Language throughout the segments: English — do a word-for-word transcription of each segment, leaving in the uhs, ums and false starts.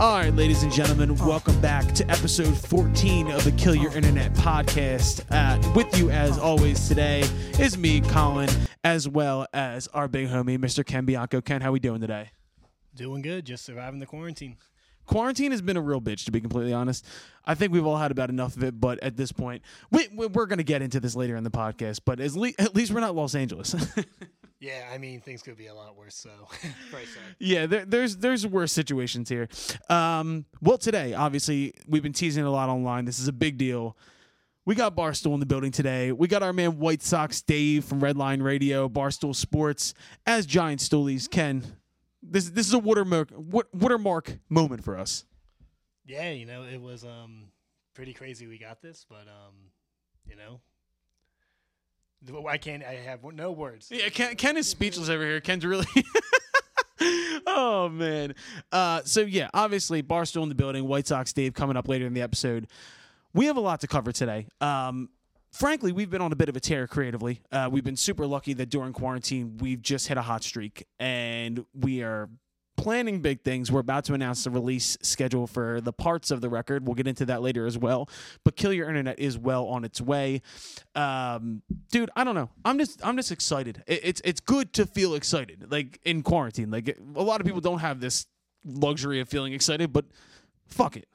All right, ladies and gentlemen, welcome back to episode fourteen of the Kill Your Internet podcast. Uh, with you, as always, today is me, Colin, as well as our big homie, Mister Ken Bianco. Ken, how we doing today? Doing good, just surviving the quarantine. Quarantine has been a real bitch, to be completely honest. I think we've all had about enough of it, but at this point, we, we're going to get into this later in the podcast, but at least, at least we're not Los Angeles. Yeah, I mean, things could be a lot worse, so probably so. Yeah, there, there's there's worse situations here. Um, well, today, obviously, we've been teasing a lot online. This is a big deal. We got Barstool in the building today. We got our man White Sox Dave from Redline Radio, Barstool Sports, as Giant Stoolies. Ken, this this is a watermark watermark moment for us. Yeah, you know, it was um pretty crazy we got this, but um, you know. I can't. I have no words. Yeah, Ken, Ken is speechless over here. Ken's really. Oh man. Uh, so yeah, obviously Barstool in the building. White Sox Dave coming up later in the episode. We have a lot to cover today. Um, frankly, we've been on a bit of a tear creatively. Uh, we've been super lucky that during quarantine we've just hit a hot streak, and we are planning big things. We're about to announce the release schedule for the parts of the record. We'll get into that later as well. But Kill Your Internet is well on its way. Um, dude, I don't know. I'm just I'm just excited. It, it's it's good to feel excited, like in quarantine. Like it, a lot of people don't have this luxury of feeling excited, but fuck it.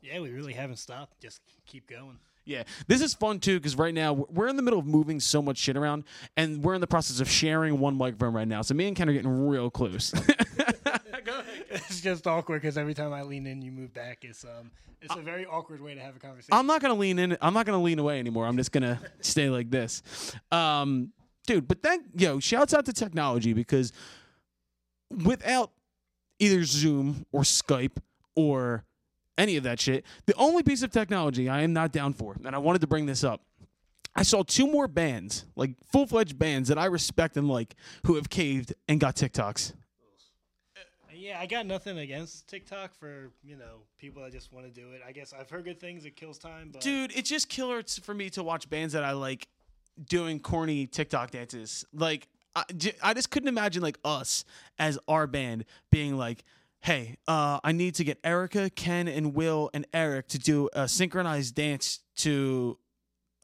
Yeah, we really haven't stopped. Just keep going. Yeah, this is fun, too, because right now we're in the middle of moving so much shit around, and we're in the process of sharing one microphone right now. So me and Ken are getting real close. Go ahead. It's just awkward because every time I lean in, you move back. It's um, it's a very awkward way to have a conversation. I'm not going to lean in. I'm not going to lean away anymore. I'm just going to stay like this. Um, dude, but then, yo, shouts out to technology, because without either Zoom or Skype or any of that shit, the only piece of technology I am not down for, and I wanted to bring this up, I saw two more bands, like full-fledged bands that I respect and like, who have caved and got TikToks. Yeah, I got nothing against TikTok for, you know, people that just want to do it. I guess I've heard good things. It kills time. But dude, it's just killer for me to watch bands that I like doing corny TikTok dances. Like, I, I just couldn't imagine, like, us as our band being like, hey, uh, I need to get Erica, Ken, and Will, and Eric to do a synchronized dance to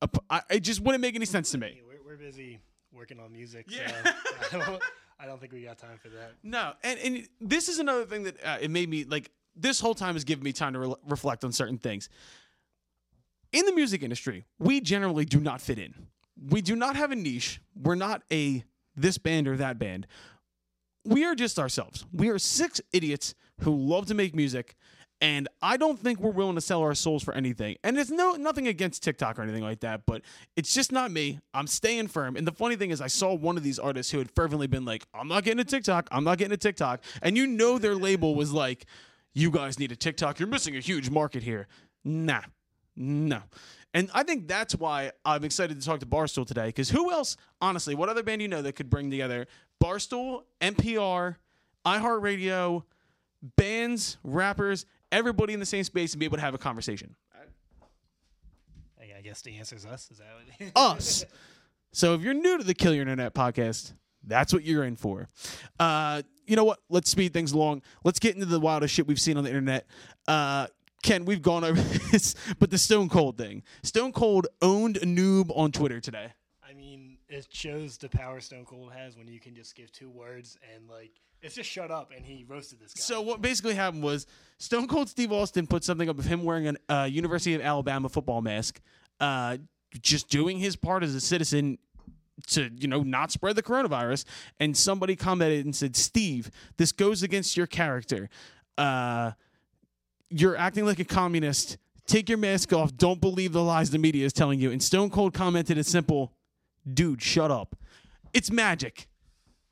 a p- I, it just wouldn't make any sense to me. We're, we're busy working on music, yeah. So I don't, I don't think we got time for that. No, and, and this is another thing that uh, it made me, like, this whole time has given me time to re- reflect on certain things. In the music industry, we generally do not fit in. We do not have a niche. We're not a this band or that band. We are just ourselves. We are six idiots who love to make music, and I don't think we're willing to sell our souls for anything. And it's no nothing against TikTok or anything like that, but it's just not me. I'm staying firm. And the funny thing is, I saw one of these artists who had fervently been like, I'm not getting a TikTok. I'm not getting a TikTok. And you know their label was like, you guys need a TikTok. You're missing a huge market here. Nah. No. And I think that's why I'm excited to talk to Barstool today, because who else, honestly, what other band you know that could bring together Barstool, N P R, iHeartRadio, bands, rappers, everybody in the same space and be able to have a conversation? I guess the answer is us. Is that what it is? Us. So if you're new to the Kill Your Internet podcast, that's what you're in for. Uh, you know what? Let's speed things along. Let's get into the wildest shit we've seen on the internet. Uh, Ken, we've gone over this, but the Stone Cold thing. Stone Cold owned a noob on Twitter today. I mean, it shows the power Stone Cold has when you can just give two words and, like, it's just shut up, and he roasted this guy. So what basically happened was Stone Cold Steve Austin put something up of him wearing a uh, University of Alabama football mask, uh, just doing his part as a citizen to, you know, not spread the coronavirus, and somebody commented and said, Steve, this goes against your character. Uh... You're acting like a communist. Take your mask off. Don't believe the lies the media is telling you. And Stone Cold commented a simple, dude, shut up. It's magic.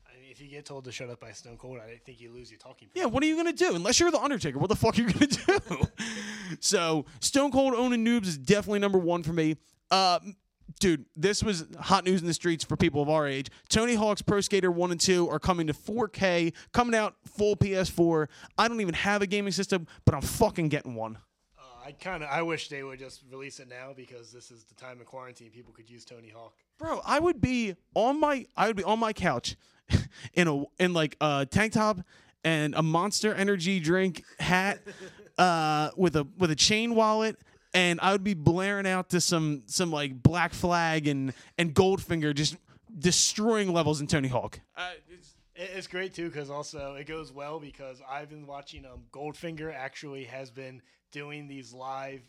I mean, if you get told to shut up by Stone Cold, I think you lose your talking point. Yeah, what are you going to do? Unless you're the Undertaker, what the fuck are you going to do? So, Stone Cold owning noobs is definitely number one for me. Uh, dude, this was hot news in the streets for people of our age. Tony Hawk's Pro Skater one and two are coming to four K, coming out full P S four. I don't even have a gaming system, but I'm fucking getting one. Uh, I kind of I wish they would just release it now, because this is the time of quarantine. People could use Tony Hawk. Bro, I would be on my I would be on my couch in a in like a tank top and a Monster Energy drink hat uh, with a with a chain wallet. And I would be blaring out to some some like Black Flag and, and Goldfinger, just destroying levels in Tony Hawk. Uh, it's, it's great, too, because also it goes well because I've been watching um, Goldfinger actually has been doing these live.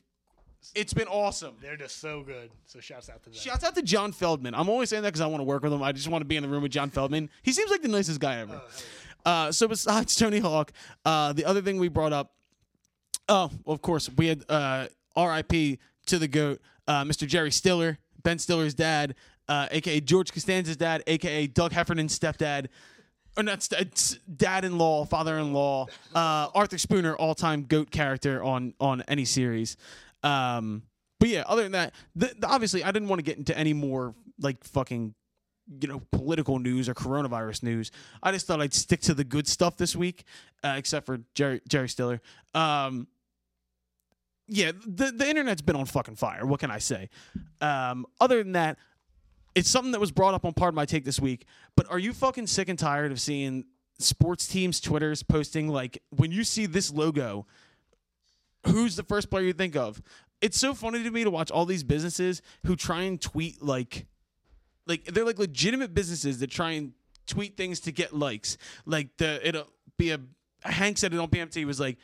It's been awesome. They're just so good. So shouts out to them. Shouts out to John Feldman. I'm only saying that because I want to work with him. I just want to be in the room with John Feldman. He seems like the nicest guy ever. Oh, yeah. uh, so besides Tony Hawk, uh, the other thing we brought up, oh, well, of course, we had... Uh, R I P to the GOAT, uh, Mister Jerry Stiller, Ben Stiller's dad, uh, a k a. George Costanza's dad, a k a. Doug Heffernan's stepdad, or not st- dad-in-law, father-in-law, uh, Arthur Spooner, all-time GOAT character on, on any series. Um, but yeah, other than that, th- obviously I didn't want to get into any more like fucking you know, political news or coronavirus news. I just thought I'd stick to the good stuff this week, uh, except for Jerry, Jerry Stiller. Um Yeah, the, the internet's been on fucking fire. What can I say? Um, other than that, it's something that was brought up on Part of My Take this week, but are you fucking sick and tired of seeing sports teams' Twitters posting, like, when you see this logo, who's the first player you think of? It's so funny to me to watch all these businesses who try and tweet, like, like they're like legitimate businesses that try and tweet things to get likes. Like, the it'll be a Hank said it on P M T, was like,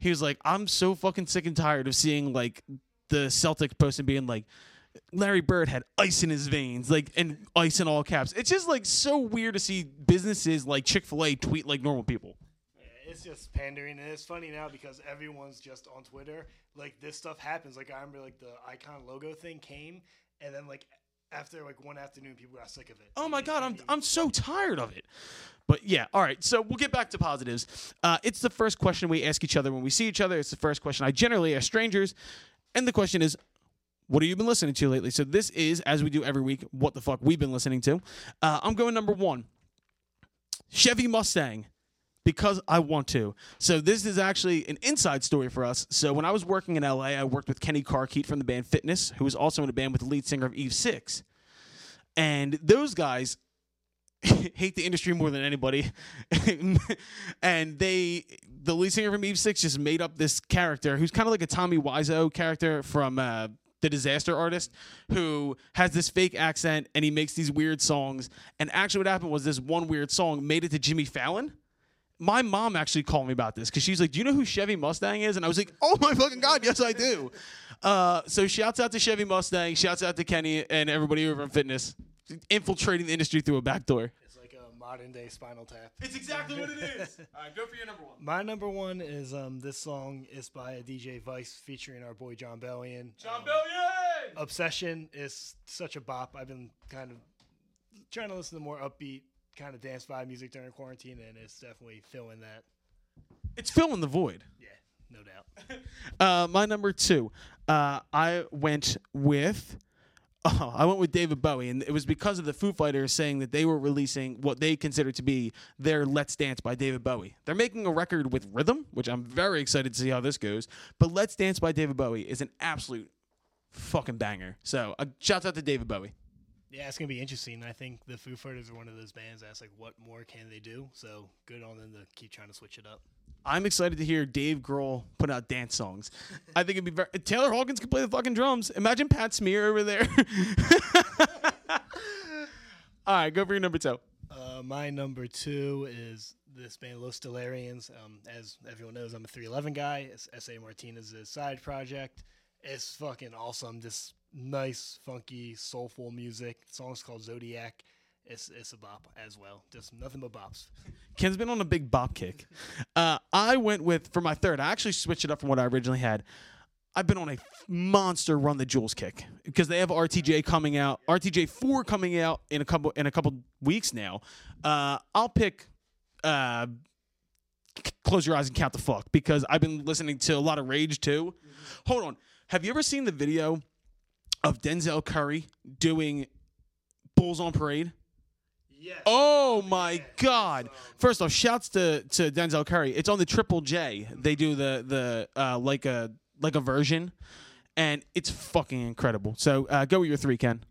He was like, I'm so fucking sick and tired of seeing, like, the Celtic post and being like, Larry Bird had ice in his veins, like, and ice in all caps. It's just, like, so weird to see businesses like Chick-fil-A tweet like normal people. Yeah, it's just pandering, and it's funny now because everyone's just on Twitter. Like, this stuff happens. Like, I remember, like, the Icon logo thing came, and then, like, after, like, one afternoon, people got sick of it. Oh, my God, I'm I'm so tired of it. But, yeah, all right, so we'll get back to positives. Uh, it's the first question we ask each other when we see each other. It's the first question I generally ask strangers. And the question is, what have you been listening to lately? So this is, as we do every week, what the fuck we've been listening to. Uh, I'm going number one, Chevy Mustang, because I want to. So this is actually an inside story for us. So when I was working in L A, I worked with Kenny Carkeet from the band Fitness, who was also in a band with the lead singer of Eve six. And those guys hate the industry more than anybody. And they, the lead singer from Eve six just made up this character who's kind of like a Tommy Wiseau character from uh, The Disaster Artist, who has this fake accent and he makes these weird songs. And actually what happened was this one weird song made it to Jimmy Fallon. My mom actually called me about this because she's like, do you know who Chevy Mustang is? And I was like, oh, my fucking God, yes, I do. Uh, so shouts out to Chevy Mustang. Shouts out to Kenny and everybody over in Fitness infiltrating the industry through a back door. It's like a modern-day Spinal Tap. It's exactly what it is. All right, go for your number one. My number one is um, this song is by a D J Vice featuring our boy John Bellion. John um, Bellion! Obsession is such a bop. I've been kind of trying to listen to more upbeat, kind of dance vibe music during quarantine, and it's definitely filling that. It's filling the void. Yeah, no doubt. uh, my number two, uh, I went with, oh, I went with David Bowie, and it was because of the Foo Fighters saying that they were releasing what they consider to be their Let's Dance by David Bowie. They're making a record with Rhythm, which I'm very excited to see how this goes, but Let's Dance by David Bowie is an absolute fucking banger. So, uh, shout out to David Bowie. Yeah, it's going to be interesting. I think the Foo Fighters are one of those bands that's like, what more can they do? So good on them to keep trying to switch it up. I'm excited to hear Dave Grohl put out dance songs. I think it'd be very... Taylor Hawkins could play the fucking drums. Imagine Pat Smear over there. All right, go for your number two. Uh, my number two is this band, Los Delirians. Um, as everyone knows, I'm a three eleven guy. It's S A. Martinez's side project. It's fucking awesome. This nice, funky, soulful music. The song's called Zodiac. It's it's a bop as well. Just nothing but bops. Ken's been on a big bop kick. Uh, I went with, for my third, I actually switched it up from what I originally had. I've been on a monster Run the Jewels kick because they have R T J coming out, R T J four coming out in a couple in a couple weeks now. Uh, I'll pick... Uh, Close Your Eyes and Count the Fuck because I've been listening to a lot of Rage too. Mm-hmm. Hold on. Have you ever seen the video of Denzel Curry doing Bulls on Parade? Yes. Oh, my yeah. God. First off, shouts to, to Denzel Curry. It's on the Triple J. They do the the uh, like a like a version, and it's fucking incredible. So uh, go with your three, Ken.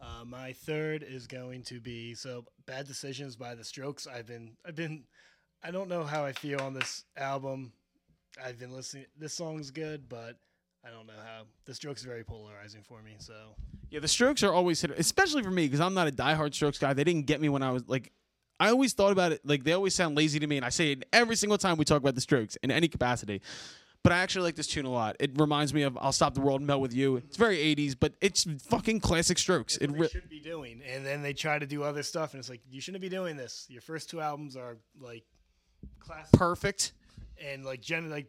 Uh, my third is going to be so Bad Decisions by The Strokes. I've been I've been... I don't know how I feel on this album. I've been listening. This song's good, but I don't know how. The Strokes are very polarizing for me. So yeah, the Strokes are always hit, especially for me, because I'm not a diehard Strokes guy. They didn't get me when I was like. I always thought about it, like, they always sound lazy to me, and I say it every single time we talk about the Strokes in any capacity. But I actually like this tune a lot. It reminds me of I'll Stop the World and Melt With You. It's very eighties, but it's fucking classic Strokes. It re- should be doing, and then they try to do other stuff, and it's like, you shouldn't be doing this. Your first two albums are, like, classic. Perfect. And, like, gen- like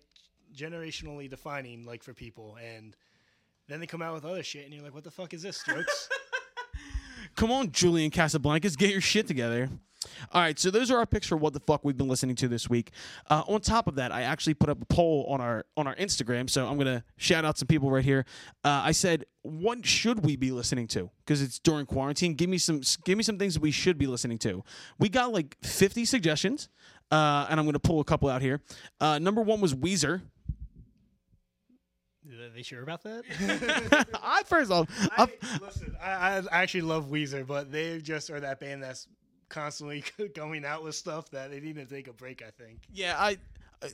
generationally defining, like, for people. And then they come out with other shit, and you're like, what the fuck is this, Strokes? Come on, Julian Casablancas, get your shit together. All right, so those are our picks for what the fuck we've been listening to this week. Uh, on top of that, I actually put up a poll on our on our Instagram, so I'm going to shout out some people right here. Uh, I said, what should we be listening to? Because it's during quarantine. Give me some give me some things that we should be listening to. We got like fifty suggestions, uh, and I'm going to pull a couple out here. Uh, number one was Weezer. Are they sure about that? I first off, I, listen, I, I actually love Weezer, but they just are that band that's constantly going out with stuff that they need to take a break. I think. Yeah, I,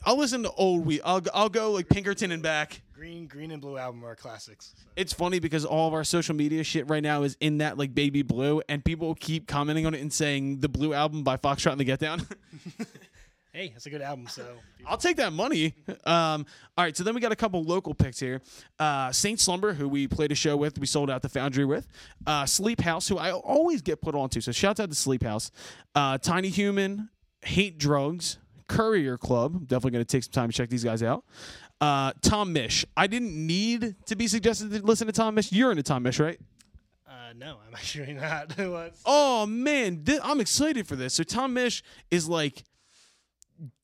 I'll listen to old Weezer. I'll I'll go like Pinkerton and back. Green, Green and Blue Album are classics. So. It's funny because all of our social media shit right now is in that like Baby Blue, and people keep commenting on it and saying the Blue Album by Foxtrot and the Get Down. Hey, that's a good album, so... I'll take that money. Um, all right, so then we got a couple local picks here. Uh, Saint Slumber, who we played a show with, we sold out the Foundry with. Uh, Sleep House, who I always get put on to, so shout out to Sleep House. Uh, Tiny Human, Hate Drugs, Courier Club. Definitely going to take some time to check these guys out. Uh, Tom Misch. I didn't need to be suggested to listen to Tom Misch. You're into Tom Misch, right? Uh, no, I'm actually not. Oh, man, th- I'm excited for this. So Tom Misch is like...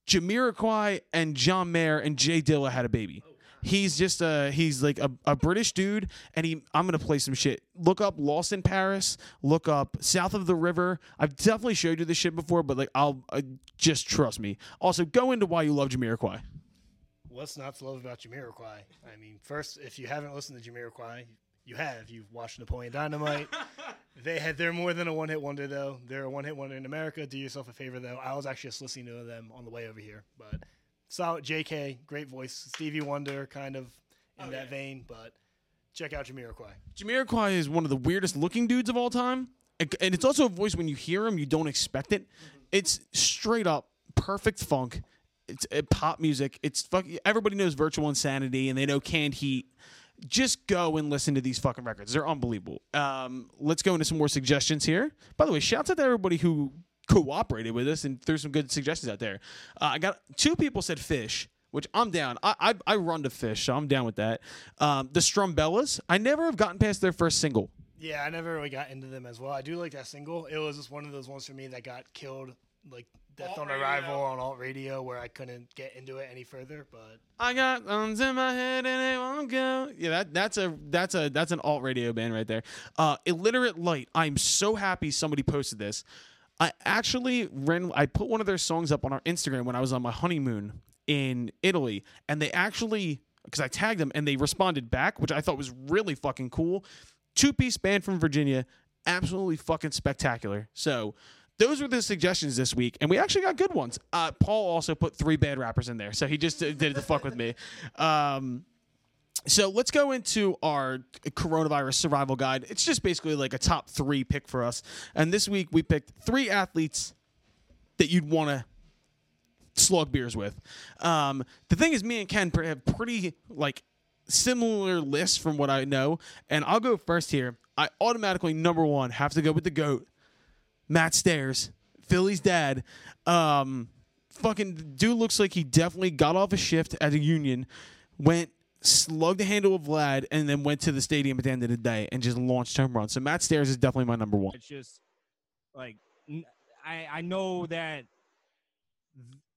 Jamiroquai and John Mayer and Jay Dilla had a baby. He's just a he's like a, a British dude, and he I'm gonna play some shit. Look up Lost in Paris. Look up South of the River. I've definitely showed you this shit before, but like I'll uh, just trust me. Also, go into why you love Jamiroquai. What's not to love about Jamiroquai? I mean, first, if you haven't listened to Jamiroquai, you have. You've watched Napoleon Dynamite. They had, they're more than a one-hit wonder, though. They're a one-hit wonder in America. Do yourself a favor, though. I was actually just listening to them on the way over here. But solid J K, great voice. Stevie Wonder, kind of in oh, that yeah. vein. But check out Jamiroquai. Jamiroquai is one of the weirdest-looking dudes of all time. And it's also a voice, when you hear him, you don't expect it. Mm-hmm. It's straight-up perfect funk. It's it, pop music. It's fuck, everybody knows Virtual Insanity, and they know Canned Heat. Just go and listen to these fucking records. They're unbelievable. Um, let's go into some more suggestions here. By the way, shout out to everybody who cooperated with us and threw some good suggestions out there. Uh, I got two people said Phish, which I'm down. I I, I run to Phish, so I'm down with that. Um, the Strumbellas, I never have gotten past their first single. Yeah, I never really got into them as well. I do like that single. It was just one of those ones for me that got killed, like Death alt on Arrival radio. On alt radio, where I couldn't get into it any further. But I got arms in my head and they won't go. Yeah, that that's a that's a that's an alt radio band right there. Uh, Illiterate Light. I'm so happy somebody posted this. I actually ran. I put one of their songs up on our Instagram when I was on my honeymoon in Italy, and they actually because I tagged them and they responded back, which I thought was really fucking cool. Two piece band from Virginia, absolutely fucking spectacular. So. Those were the suggestions this week, and we actually got good ones. Uh, Paul also put three bad rappers in there, so he just did it to fuck with me. Um, so let's go into our coronavirus survival guide. It's just basically like a top three pick for us. And this week we picked three athletes that you'd want to slug beers with. Um, the thing is, me and Ken have pretty like similar lists from what I know, and I'll go first here. I automatically, number one, have to go with the GOAT. Matt Stairs, Philly's dad, um, fucking dude looks like he definitely got off a shift at a union, went, slugged the handle of Vlad, and then went to the stadium at the end of the day and just launched home runs. So Matt Stairs is definitely my number one. It's just, like, I, I know that,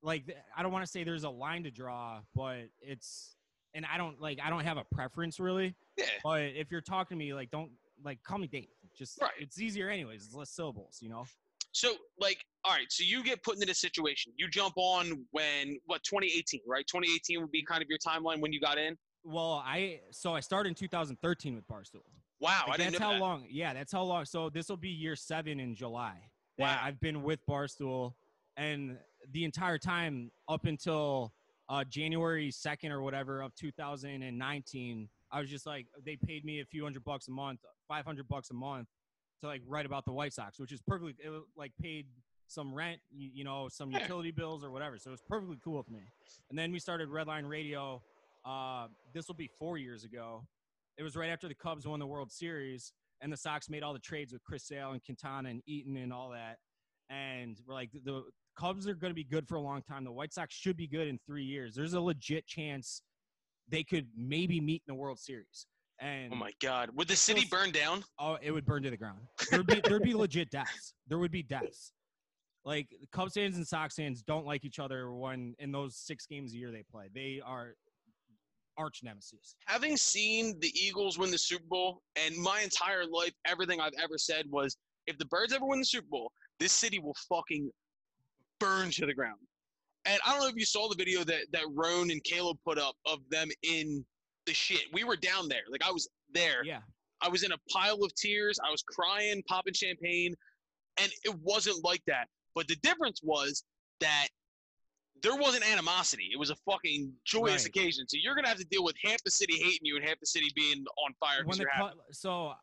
like, I don't want to say there's a line to draw, but it's, and I don't, like, I don't have a preference, really. Yeah. But if you're talking to me, like, don't, like, call me Dave. Just right. It's easier anyways. It's less syllables, you know? So, like, all right, so you get put into this situation. You jump on when, what, twenty eighteen, right? twenty eighteen would be kind of your timeline when you got in? Well, I – so I started in two thousand thirteen with Barstool. Wow, like I didn't know that. That's how long – yeah, that's how long. So this will be year seven in July. Wow. I've been with Barstool, And the entire time up until uh, January second or whatever of two thousand nineteen, I was just like, they paid me a few hundred bucks a month, five hundred bucks a month to like write about the White Sox, which is perfectly, it was like paid some rent, you, you know, some utility bills or whatever. So it was perfectly cool with me. And then we started Redline Radio. Uh, this will be four years ago. It was right after the Cubs won the World Series and the Sox made all the trades with Chris Sale and Quintana and Eaton and all that. And we're like, the, the Cubs are going to be good for a long time. The White Sox should be good in three years. There's a legit chance they could maybe meet in the World Series. And oh my God, would the city burn down? Oh, it would burn to the ground. There'd be there'd be legit deaths. There would be deaths. Like the Cubs fans and Sox fans don't like each other when in those six games a year they play. They are arch nemesis. Having seen the Eagles win the Super Bowl, and my entire life, everything I've ever said was, if the Birds ever win the Super Bowl, this city will fucking burn to the ground. And I don't know if you saw the video that, that Roan and Caleb put up of them in the shit. We were down there. Like, I was there. Yeah. I was in a pile of tears. I was crying, popping champagne. And it wasn't like that. But the difference was that there wasn't animosity. It was a fucking joyous right. occasion. So you're going to have to deal with half the city hating you and half the city being on fire because you're happy. So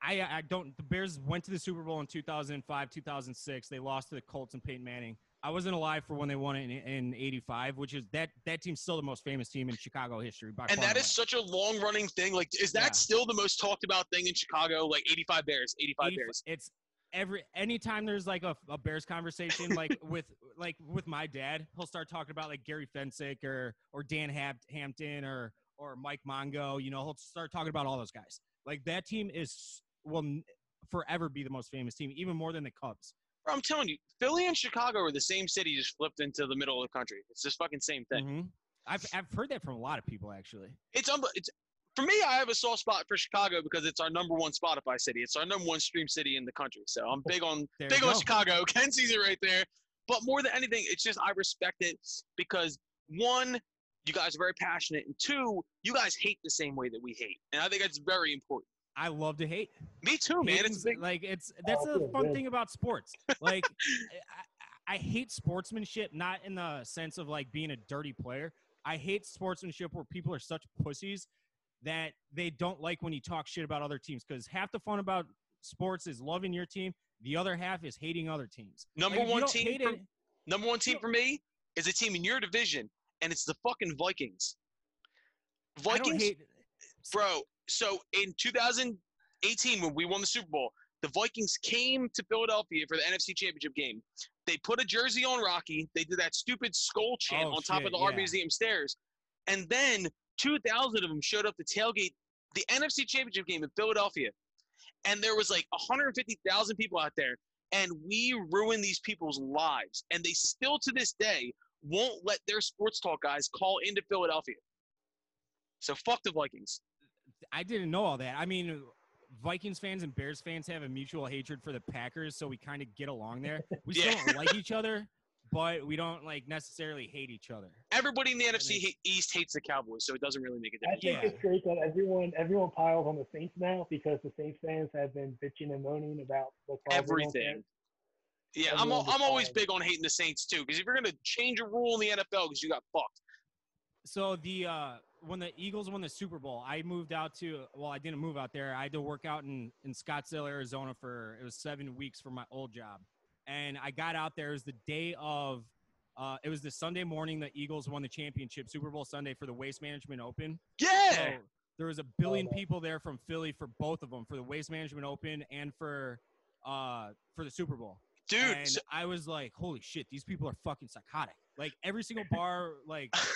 I, I don't – the Bears went to the Super Bowl in two thousand five, two thousand six. They lost to the Colts and Peyton Manning. I wasn't alive for when they won it in eighty-five, which is that that team's still the most famous team in Chicago history. By and that is such a long-running thing. Like, is that yeah. still the most talked-about thing in Chicago? Like, eighty-five Bears, eighty-five Bears. It's every anytime there's like a, a Bears conversation, like with like with my dad, he'll start talking about like Gary Fensick or or Dan Hampton or or Mike Mongo. You know, he'll start talking about all those guys. Like that team is will forever be the most famous team, even more than the Cubs. I'm telling you, Philly and Chicago are the same city, just flipped into the middle of the country. It's just fucking same thing. Mm-hmm. I've I've heard that from a lot of people, actually. It's um, it's for me. I have a soft spot for Chicago because it's our number one Spotify city. It's our number one stream city in the country. So I'm big on there big on go. Chicago. Ken sees it right there. But more than anything, it's just I respect it because one, you guys are very passionate, and two, you guys hate the same way that we hate, and I think that's very important. I love to hate. Me too, man. It's big. Like it's that's oh, the fun man. thing about sports. Like, I, I hate sportsmanship, not in the sense of like being a dirty player. I hate sportsmanship where people are such pussies that they don't like when you talk shit about other teams. Because half the fun about sports is loving your team. The other half is hating other teams. Number like, one team. For, it, number one team for me is a team in your division, and it's the fucking Vikings. Vikings, I don't hate, bro. So, in two thousand eighteen, when we won the Super Bowl, the Vikings came to Philadelphia for the N F C Championship game. They put a jersey on Rocky. They did that stupid skull chant oh, on shit, top of the yeah. Art Museum stairs. And then two thousand of them showed up to tailgate the N F C Championship game in Philadelphia. And there was like one hundred fifty thousand people out there. And we ruined these people's lives. And they still, to this day, won't let their sports talk guys call into Philadelphia. So, fuck the Vikings. I didn't know all that. I mean, Vikings fans and Bears fans have a mutual hatred for the Packers, so we kind of get along there. We yeah. still don't like each other, but we don't, like, necessarily hate each other. Everybody in the N F C hate, East hates the Cowboys, so it doesn't really make a difference. I think yeah. it's great that everyone everyone piles on the Saints now because the Saints fans have been bitching and moaning about the everything. Yeah, everyone I'm all, I'm always big on hating the Saints, too, because if you're going to change a rule in the N F L because you got fucked. So the uh, when the Eagles won the Super Bowl, I moved out to – well, I didn't move out there. I had to work out in, in Scottsdale, Arizona for – it was seven weeks for my old job. And I got out there. It was the day of uh, – it was the Sunday morning the Eagles won the championship, Super Bowl Sunday for the Waste Management Open. Yeah! So there was a billion people there from Philly for both of them, for the Waste Management Open and for uh, for the Super Bowl. Dude. And so- I was like, holy shit, these people are fucking psychotic. Like every single bar, like –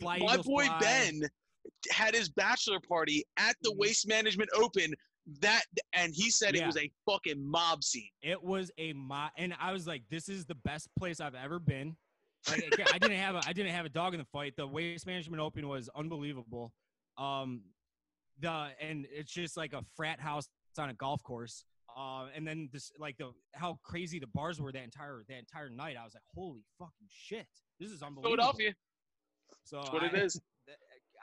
Fly My Eagles boy fly. Ben had his bachelor party at the Waste Management Open that, and he said yeah. it was a fucking mob scene. It was a mob, and I was like, "This is the best place I've ever been." Like, I didn't have a, I didn't have a dog in the fight. The Waste Management Open was unbelievable. Um, the and it's just like a frat house on a golf course. Uh, and then this, like the how crazy the bars were that entire that entire night. I was like, "Holy fucking shit, this is unbelievable." Philadelphia. So that's what I, it is.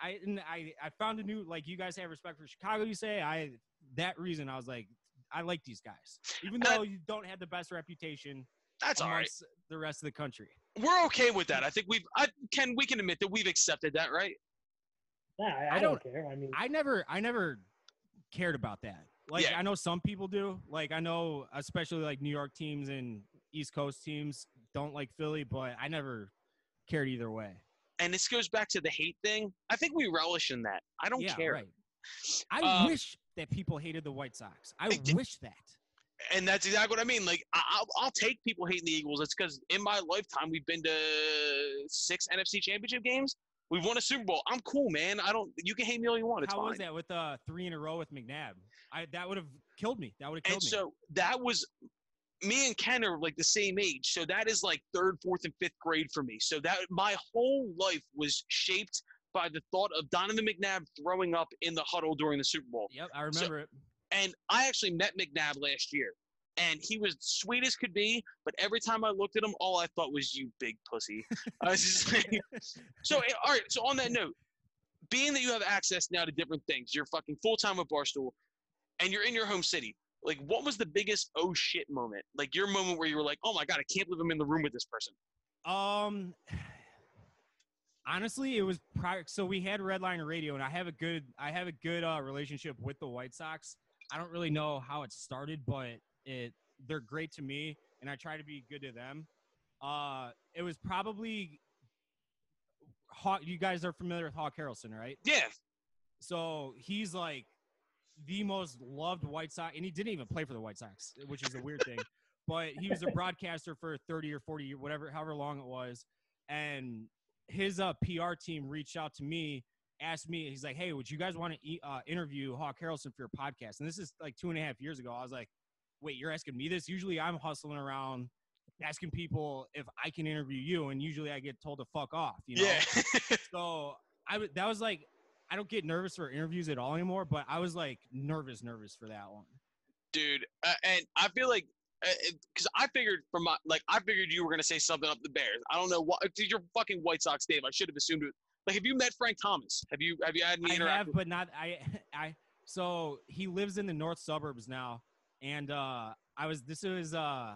I, I I found a new like you guys have respect for Chicago. You say I that reason I was like I like these guys even though I, you don't have the best reputation. That's all right. The rest of the country. We're okay with that. I think we've I, Ken, we can admit that we've accepted that, right? Yeah, I, I, I don't, don't care. I mean, I never, I never cared about that. Like, yeah. I know some people do. Like, I know, especially like New York teams and East Coast teams don't like Philly, but I never cared either way. And this goes back to the hate thing. I think we relish in that. I don't yeah, care. Right. I um, wish that people hated the White Sox. I, I wish that. And that's exactly what I mean. Like, I'll, I'll take people hating the Eagles. It's because in my lifetime, we've been to six N F C championship games. We've won a Super Bowl. I'm cool, man. I don't. You can hate me all you want. It's How fine. was that with uh, three in a row with McNabb? I that would have killed me. That would have killed and me. And so that was me and Ken are like the same age. So that is like third, fourth, and fifth grade for me. So that my whole life was shaped by the thought of Donovan McNabb throwing up in the huddle during the Super Bowl. Yep, I remember so, it. And I actually met McNabb last year, and he was sweet as could be, but every time I looked at him, all I thought was, you big pussy. I was just like, so, all right, so on that note, being that you have access now to different things, you're fucking full-time with Barstool, and you're in your home city, like, what was the biggest oh shit moment? Like, your moment where you were like, oh, my God, I can't believe I'm in the room with this person. Um, honestly, it was prior, so we had Redline Radio, and I have a good, I have a good uh, relationship with the White Sox. I don't really know how it started, but it they're great to me, and I try to be good to them. Uh, it was probably Hawk. You guys are familiar with Hawk Harrelson, right? Yeah. So he's like the most loved White Sox, and he didn't even play for the White Sox, which is a weird thing. But he was a broadcaster for thirty or forty years, whatever, however long it was. And his uh, P R team reached out to me. Asked me, he's like, hey, would you guys want to e- uh, interview Hawk Harrelson for your podcast? And this is like two and a half years ago. I was like, wait, you're asking me this? Usually I'm hustling around asking people if I can interview you, and usually I get told to fuck off, you know? Yeah. So I w- that was like, I don't get nervous for interviews at all anymore, but I was like nervous, nervous for that one. Dude, uh, and I feel like, because uh, I figured from my, like, I figured you were going to say something up the Bears. I don't know what, dude, you're fucking White Sox Dave. I should have assumed it. Like, have you met Frank Thomas? Have you have you had any interaction? I have, but not I. I so he lives in the north suburbs now, and uh, I was this was uh,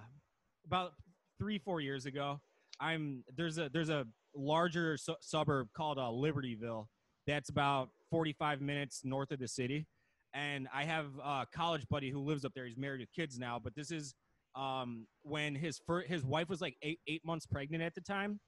about three four years ago. I'm there's a there's a larger su- suburb called uh, Libertyville that's about forty-five minutes north of the city, and I have a college buddy who lives up there. He's married with kids now, but this is um, when his fir- his wife was like eight eight months pregnant at the time.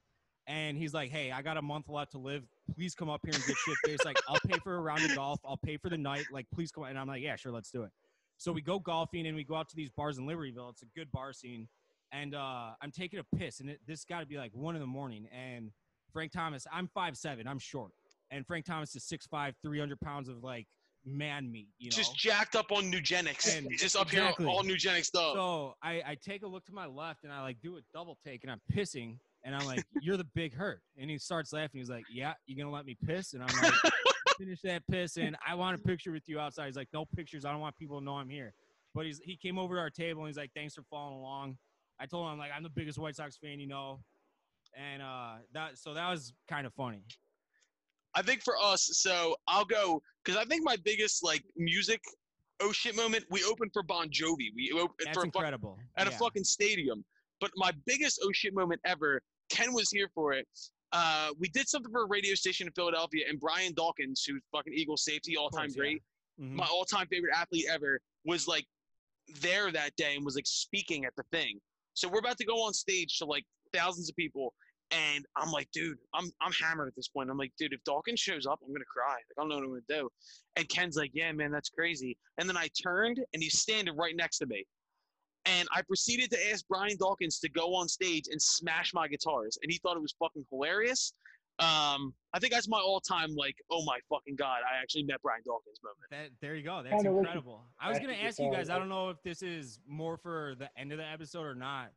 And he's like, hey, I got a month left to live. Please come up here and get shit faced. Like, I'll pay for a round of golf. I'll pay for the night. Like, please come. And I'm like, yeah, sure, let's do it. So we go golfing, and we go out to these bars in Libertyville. It's a good bar scene. And uh, I'm taking a piss. And it, this got to be like one in the morning. And Frank Thomas, I'm five seven. I'm short. And Frank Thomas is six five, three hundred pounds of, like, man meat, you know? Just jacked up on Nugenics. And just up exactly. here, all Nugenics stuff. So I, I take a look to my left, and I, like, do a double take, and I'm pissing. And I'm like, you're the big hurt. And he starts laughing. He's like, yeah, you're going to let me piss? And I'm like, finish that piss. And I want a picture with you outside. He's like, no pictures. I don't want people to know I'm here. But he's he came over to our table, and he's like, thanks for following along. I told him, I'm like, I'm the biggest White Sox fan, you know. And uh, that so that was kind of funny. I think for us, so I'll go – because I think my biggest, like, music oh shit moment, we opened for Bon Jovi. We opened That's for incredible. A, at yeah. a fucking stadium. But my biggest oh shit moment ever, Ken was here for it. Uh, we did something for a radio station in Philadelphia, and Brian Dawkins, who's fucking Eagles safety, all-time course, great, yeah. mm-hmm. my all-time favorite athlete ever, was, like, there that day and was, like, speaking at the thing. So we're about to go on stage to, like, thousands of people, and I'm like, dude, I'm I'm hammered at this point. I'm like, dude, if Dawkins shows up, I'm going to cry. Like, I don't know what I'm going to do. And Ken's like, yeah, man, that's crazy. And then I turned, and he's standing right next to me. And I proceeded to ask Brian Dawkins to go on stage and smash my guitars. And he thought it was fucking hilarious. Um, I think that's my all-time, like, oh, my fucking God, I actually met Brian Dawkins moment. That, there you go. That's incredible. I was going to ask you guys, I don't know if this is more for the end of the episode or not.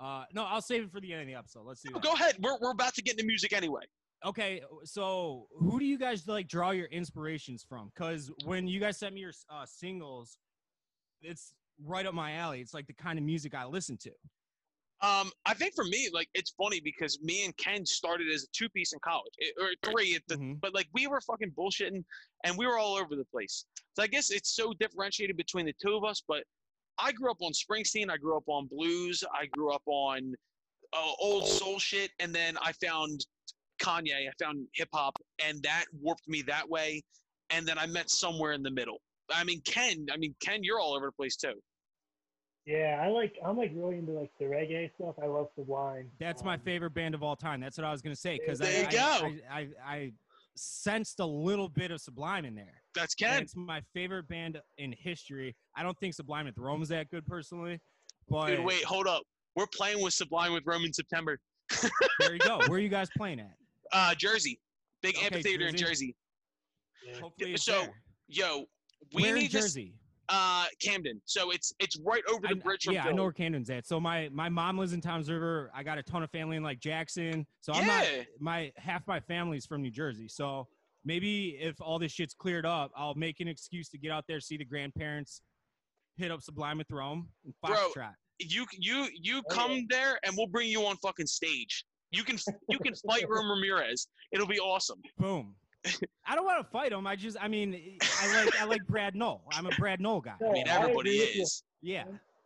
Uh, no, I'll save it for the end of the episode. Let's do no, that. Go ahead. We're we're about to get into music anyway. Okay, so who do you guys, like, draw your inspirations from? Because when you guys sent me your uh, singles, it's – right up my alley. It's like the kind of music I listen to. Um, I think for me, like, it's funny because me and Ken started as a two-piece in college, it, or three, at the, mm-hmm. but, like, we were fucking bullshitting, and we were all over the place. So I guess it's so differentiated between the two of us, but I grew up on Springsteen. I grew up on blues. I grew up on uh, old soul shit. And then I found Kanye. I found hip hop, and that warped me that way. And then I met somewhere in the middle. I mean, Ken, I mean, Ken, you're all over the place too. Yeah, I like, I'm like really into like the reggae stuff. I love Sublime. That's um, my favorite band of all time. That's what I was going to say. Cause there I, you go. I, I, I, I sensed a little bit of Sublime in there. That's Ken. It's my favorite band in history. I don't think Sublime with Rome is that good personally, but dude, wait, hold up. We're playing with Sublime with Rome in September. There you go. Where are you guys playing at? Uh, Jersey, big okay, amphitheater Jersey. in Jersey. Yeah. Hopefully it's so, there. yo, we Where need in Jersey. This, uh, Camden. So it's it's right over the I, bridge. From yeah, Philly. I know where Camden's at. So my my mom lives in Toms River. I got a ton of family in like Jackson. So yeah. I'm not my half my family's from New Jersey. So maybe if all this shit's cleared up, I'll make an excuse to get out there, see the grandparents, hit up Sublime with Rome, and Foxtrot. You you you oh, come yeah. there, and we'll bring you on fucking stage. You can you can fight Rome Ramirez. It'll be awesome. Boom. I don't want to fight him. I just, I mean, I like, I like Brad Knoll. I'm a Brad Knoll guy. I mean, everybody I is. Yeah.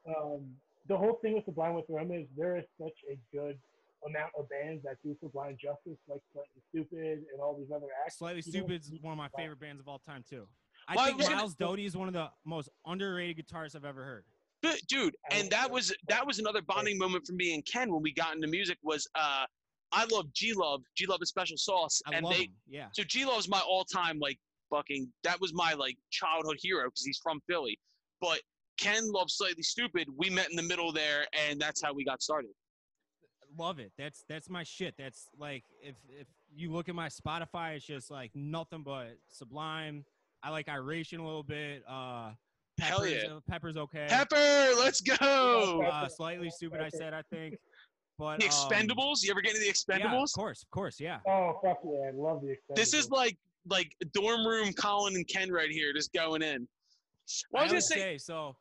Um, the whole thing with Sublime with Rome is there is such a good amount of bands that do Sublime justice, like Slightly Stupid and all these other acts. Slightly Stupid is one of my favorite bands of all time, too. I well, think Miles gonna... Doty is one of the most underrated guitarists I've ever heard. But, dude, and that was that was another bonding moment for me and Ken when we got into music was uh, – I love G-Love. G-Love is Special Sauce. I and love they, him. Yeah. So G-Love's my all-time, like, fucking – that was my, like, childhood hero because he's from Philly. But Ken loves Slightly Stupid. We met in the middle there, and that's how we got started. Love it. That's that's my shit. That's, like, if, if you look at my Spotify, it's just, like, nothing but Sublime. I like Iration a little bit. Uh, Hell Pepper's, yeah. Uh, Pepper's okay. Pepper, let's go. Uh, Slightly Stupid, I said, I think. But, the Expendables? Um, you ever get into the Expendables? Yeah, of course, of course, yeah. Oh, fuck yeah, I love the Expendables. This is like like dorm room Colin and Ken right here just going in. Well, I was going to say, so,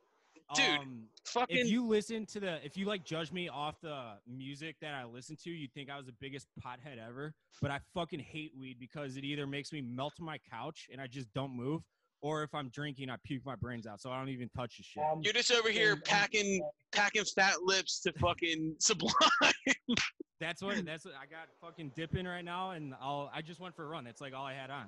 dude, um, fucking. If you listen to the, if you like judge me off the music that I listen to, you'd think I was the biggest pothead ever. But I fucking hate weed because it either makes me melt my couch and I just don't move, or if I'm drinking, I puke my brains out, so I don't even touch the shit. Um, You're just over here packing, packing fat lips to fucking Sublime. That's what. That's what I got. Fucking dipping right now, and I'll. I just went for a run. That's like all I had on.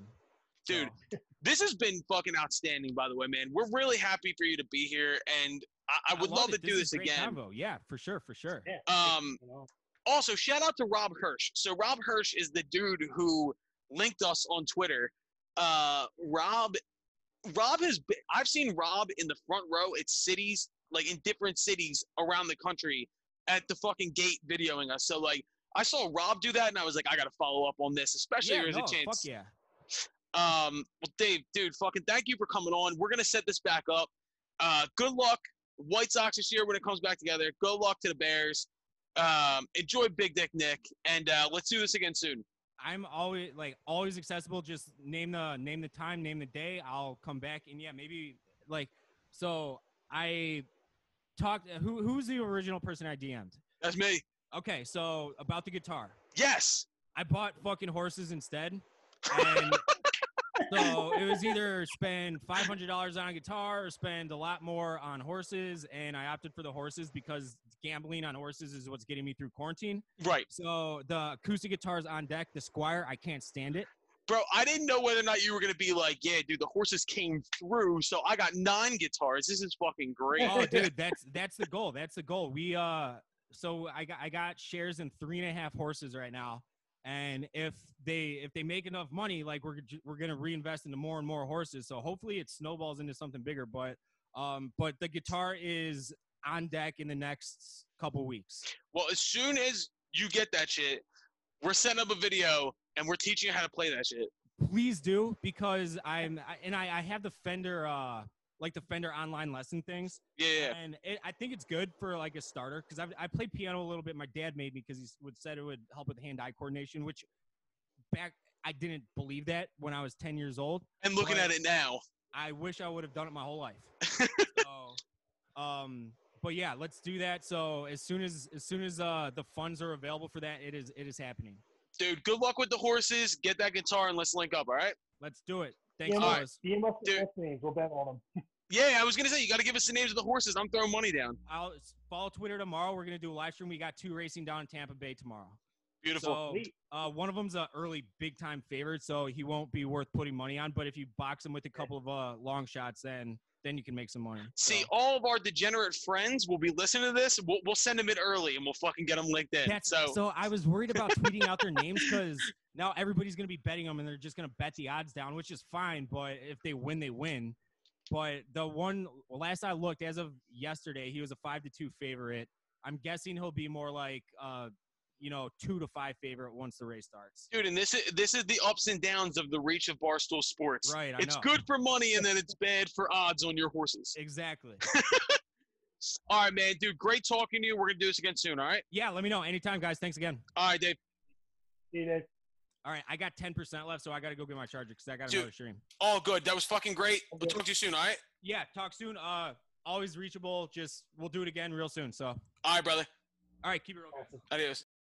Dude, so. This has been fucking outstanding. By the way, man, we're really happy for you to be here, and I, I would I love, love to this do this again. Combo. Yeah, for sure, for sure. Yeah. Um. Also, shout out to Rob Hirsch. So Rob Hirsch is the dude who linked us on Twitter. Uh, Rob. Rob has been, I've seen Rob in the front row at cities, like in different cities around the country at the fucking gate videoing us. So, like, I saw Rob do that, and I was like, I got to follow up on this, especially yeah, if there's no, a chance. Fuck yeah. Um, well, Dave, dude, fucking thank you for coming on. We're going to set this back up. Uh, good luck. White Sox this year when it comes back together. Good luck to the Bears. Um, enjoy Big Dick Nick, and uh, let's do this again soon. I'm always like always accessible. Just name the name the time, name the day. I'll come back and yeah, maybe like so. I talked. Who who's the original person I D M'd? That's me. Okay, so about the guitar. Yes. I bought fucking horses instead. And so it was either spend five hundred dollars on a guitar or spend a lot more on horses, and I opted for the horses because gambling on horses is what's getting me through quarantine. Right. So the acoustic guitars on deck, the Squire, I can't stand it. Bro, I didn't know whether or not you were going to be like, yeah, dude, the horses came through, so I got nine guitars. This is fucking great. Oh, dude, that's that's the goal. That's the goal. We uh, so I got I got shares in three and a half horses right now, and if they if they make enough money, like we're we're gonna reinvest into more and more horses. So hopefully it snowballs into something bigger. But um, but the guitar is on deck in the next couple weeks. Well, as soon as you get that shit, we're setting up a video and we're teaching you how to play that shit. Please do, because I'm I, and I, I have the Fender uh like the Fender online lesson things. Yeah, yeah. And it, I think it's good for like a starter because I I played piano a little bit. My dad made me because he would said it would help with hand-eye coordination, which back I didn't believe that when I was ten years old. And looking at it now, I wish I would have done it my whole life. So, um. But yeah, let's do that. So as soon as as soon as uh, the funds are available for that, it is it is happening. Dude, good luck with the horses. Get that guitar and let's link up. All right, let's do it. Thanks, guys. We'll bet on them. Yeah, I was going to say, you got to give us the names of the horses. I'm throwing money down. I'll follow Twitter tomorrow. We're going to do a live stream. We got two racing down in Tampa Bay tomorrow. Beautiful. So, uh, one of them's an early big-time favorite, so he won't be worth putting money on. But if you box him with a couple of uh, long shots, then then you can make some money. So. See, all of our degenerate friends will be listening to this. We'll, we'll send them it early, and we'll fucking get them linked in. That's, so. so I was worried about tweeting out their names because now everybody's going to be betting them, and they're just going to bet the odds down, which is fine. But if they win, they win. But the one last I looked, as of yesterday, he was a five to two favorite. I'm guessing he'll be more like uh, – you know, two to five favorite once the race starts. Dude, and this is this is the ups and downs of the reach of Barstool Sports. Right, I It's know. good for money, and then it's bad for odds on your horses. Exactly. All right, man. Dude, great talking to you. We're going to do this again soon, all right? Yeah, let me know. Anytime, guys. Thanks again. All right, Dave. See you, Dave. All right, I got ten percent left, so I got to go get my charger because I got Dude, another stream. Oh, good. That was fucking great. We'll talk to you soon, all right? Yeah, talk soon. Uh, always reachable. Just we'll do it again real soon. So. All right, brother. All right, keep it real. Awesome. Adios.